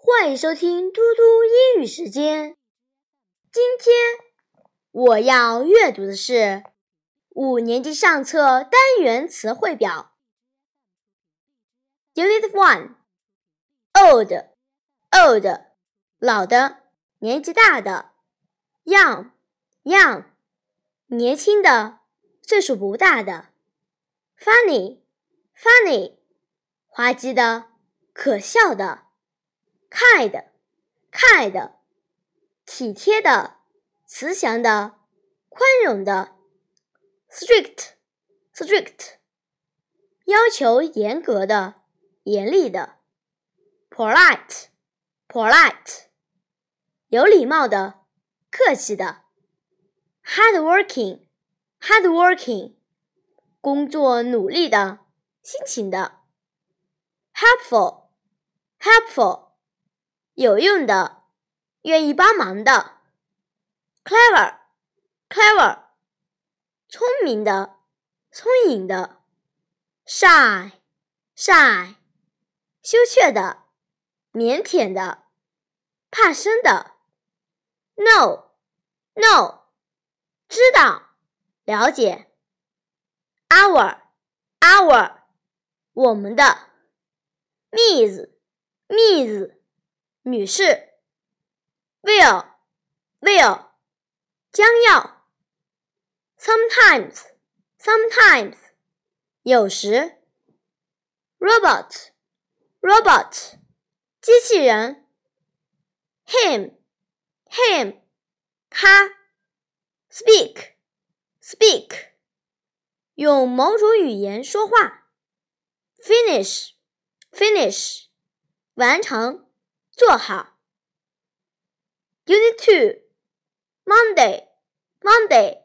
欢迎收听嘟嘟英语时间。今天我要阅读的是五年级上册单元词汇表。Unit 1 Old 老的，年纪大的。Young 年轻的，岁数不大的。Funny 滑稽的，可笑的。Kind 体贴的，慈祥的，宽容的。Strict 要求严格的，严厉的。Polite 有礼貌的，客气的。Hardworking 工作努力的，辛勤的。Helpful 有用的，愿意帮忙的。Clever 聪明的，聪颖的。Shy 羞怯的，腼腆的，怕生的。No 知道，了解。Our 我们的。Miss女士。Will 将要。Sometimes 有时。Robot 机器人。Him 他。Speak 用某种语言说话。Finish 完成。做好。Unit 2 Monday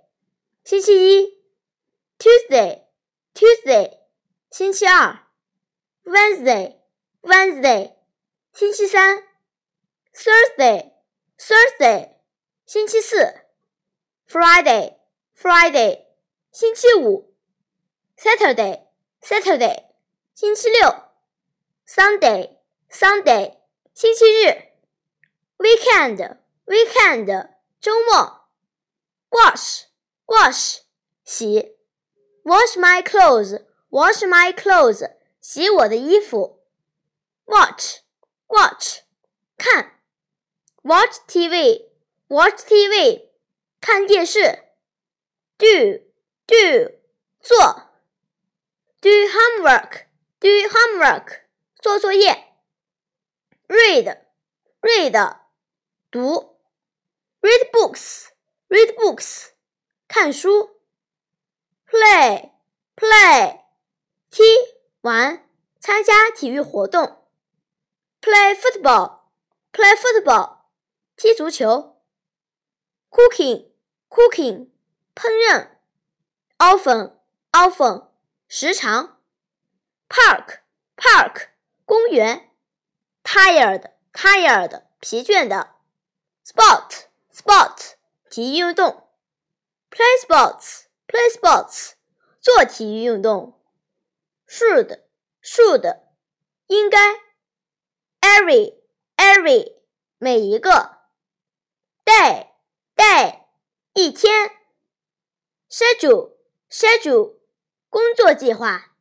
星期一。Tuesday 星期二。Wednesday 星期三。Thursday 星期四。Friday 星期五。Saturday 星期六。Sunday星期日。Weekend 周末。Wash 洗。Wash my clothes 洗我的衣服。Watch 看。Watch TV 看电视。Do 做。Do homework 做作业。Read 读。Read books 看书。Play 踢玩，参加体育活动。Play football 踢足球。Cooking 烹饪。Often 时常。Park 公园。Tired 疲倦的。Sport 体育运动。Play sports 做体育运动。Should 应该。Every 每一个。Day 一天。Schedule 工作计划。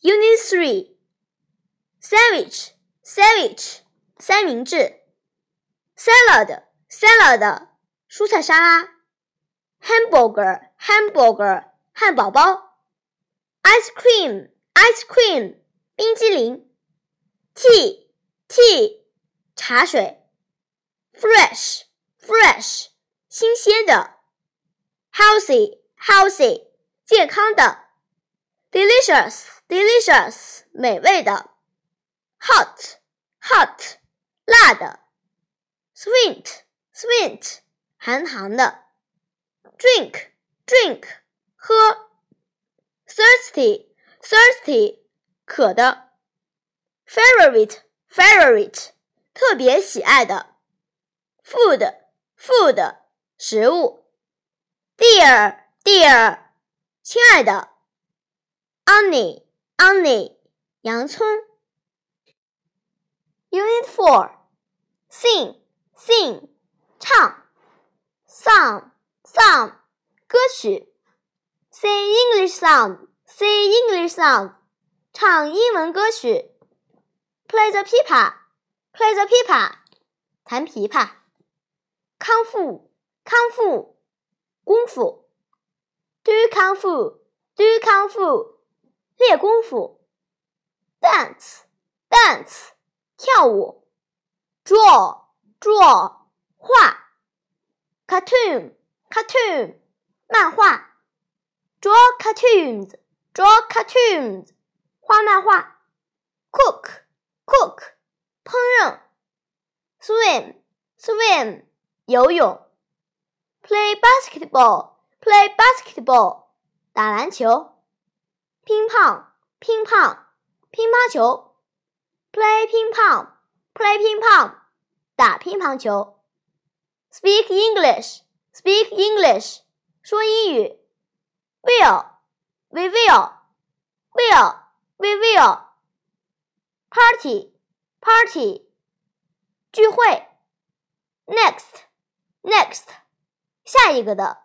Unit 3Sandwich 三明治。Salad 蔬菜沙拉。Hamburger 汉堡包。Ice cream 冰激凌。Tea 茶水。Fresh 新鲜的。Healthy 健康的。Delicious 美味的。Hot 辣的。Sweet 含糖的。Drink 喝。Thirsty 渴的。Favorite 特别喜爱的。Food 食物。Dear 亲爱的。Onion 洋葱。Unit 4 Sing 唱 Song 歌曲 Say English song 唱英文歌曲 Play the pipa 弹琵琶 Kung Fu 功夫 Do Kung Fu 练功夫 Dance 跳舞 Draw 画 Cartoon 漫画 Draw cartoons 画漫画 Cook 烹饪 Swim 游泳 Play basketball 打篮球 Ping pong 乒乓球Play ping pong 打乒乓球 Speak English 说英语 We will Party 聚会 Next 下一个的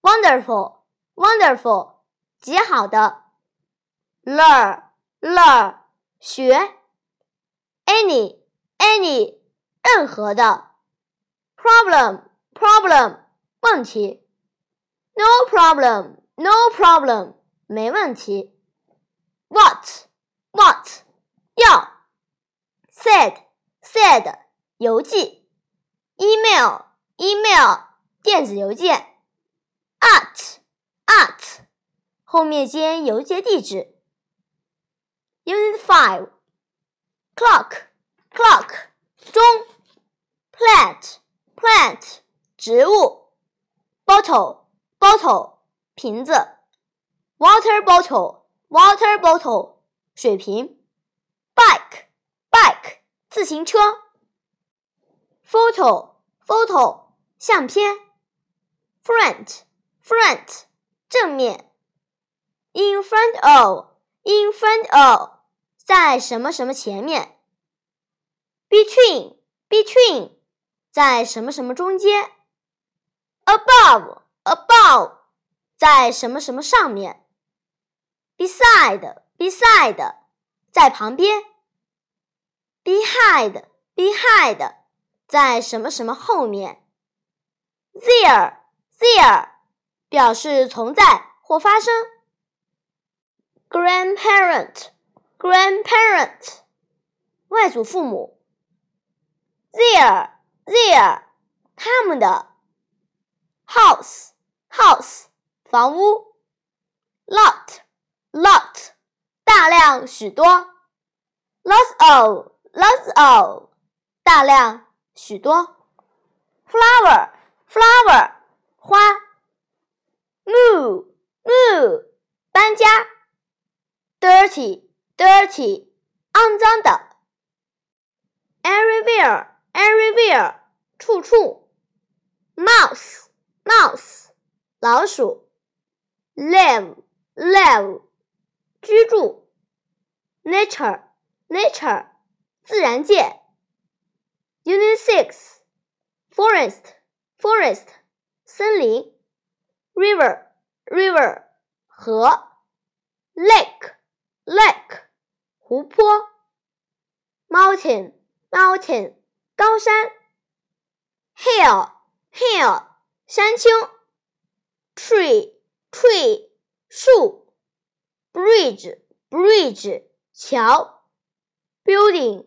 Wonderful 极好的 Learn 学Any 任何的 Problem 问题 No problem 没问题 What 要 Said 邮寄 Email 电子邮件 At 后面接邮件地址 Unit 5Clock 钟 Plant 植物 Bottle 瓶子 Water bottle 水瓶 Bike 自行车 Photo 相片 Front 正面 In front of 在什么什么前面 Between 在什么什么中间 Above 在什么什么上面 Beside 在旁边 Behind 在什么什么后面 There 表示存在或发生 Grandparent 外祖父母 Their 他们的 House 房屋 Lot 大量许多 Lots of 大量许多 Flower 花 Move 搬家 Dirty 肮脏的 Everywhere 处处 Mouse 老鼠 Live 居住 Nature 自然界 Unit 6 Forest 森林 River 河 Lake 湖泊 Mountain 高山 Hill 山丘 Tree 树 Bridge 桥 Building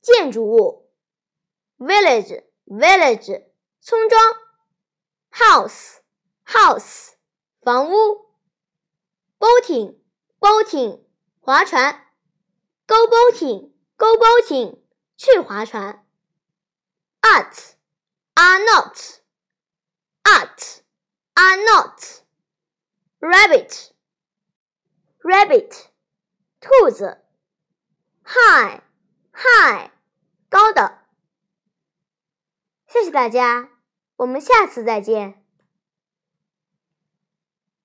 建筑物 Village 村庄 House 房屋 Boating 划船 Go boating 去划船 Art are not Rabbit 兔子 High 高的。谢谢大家，我们下次再见。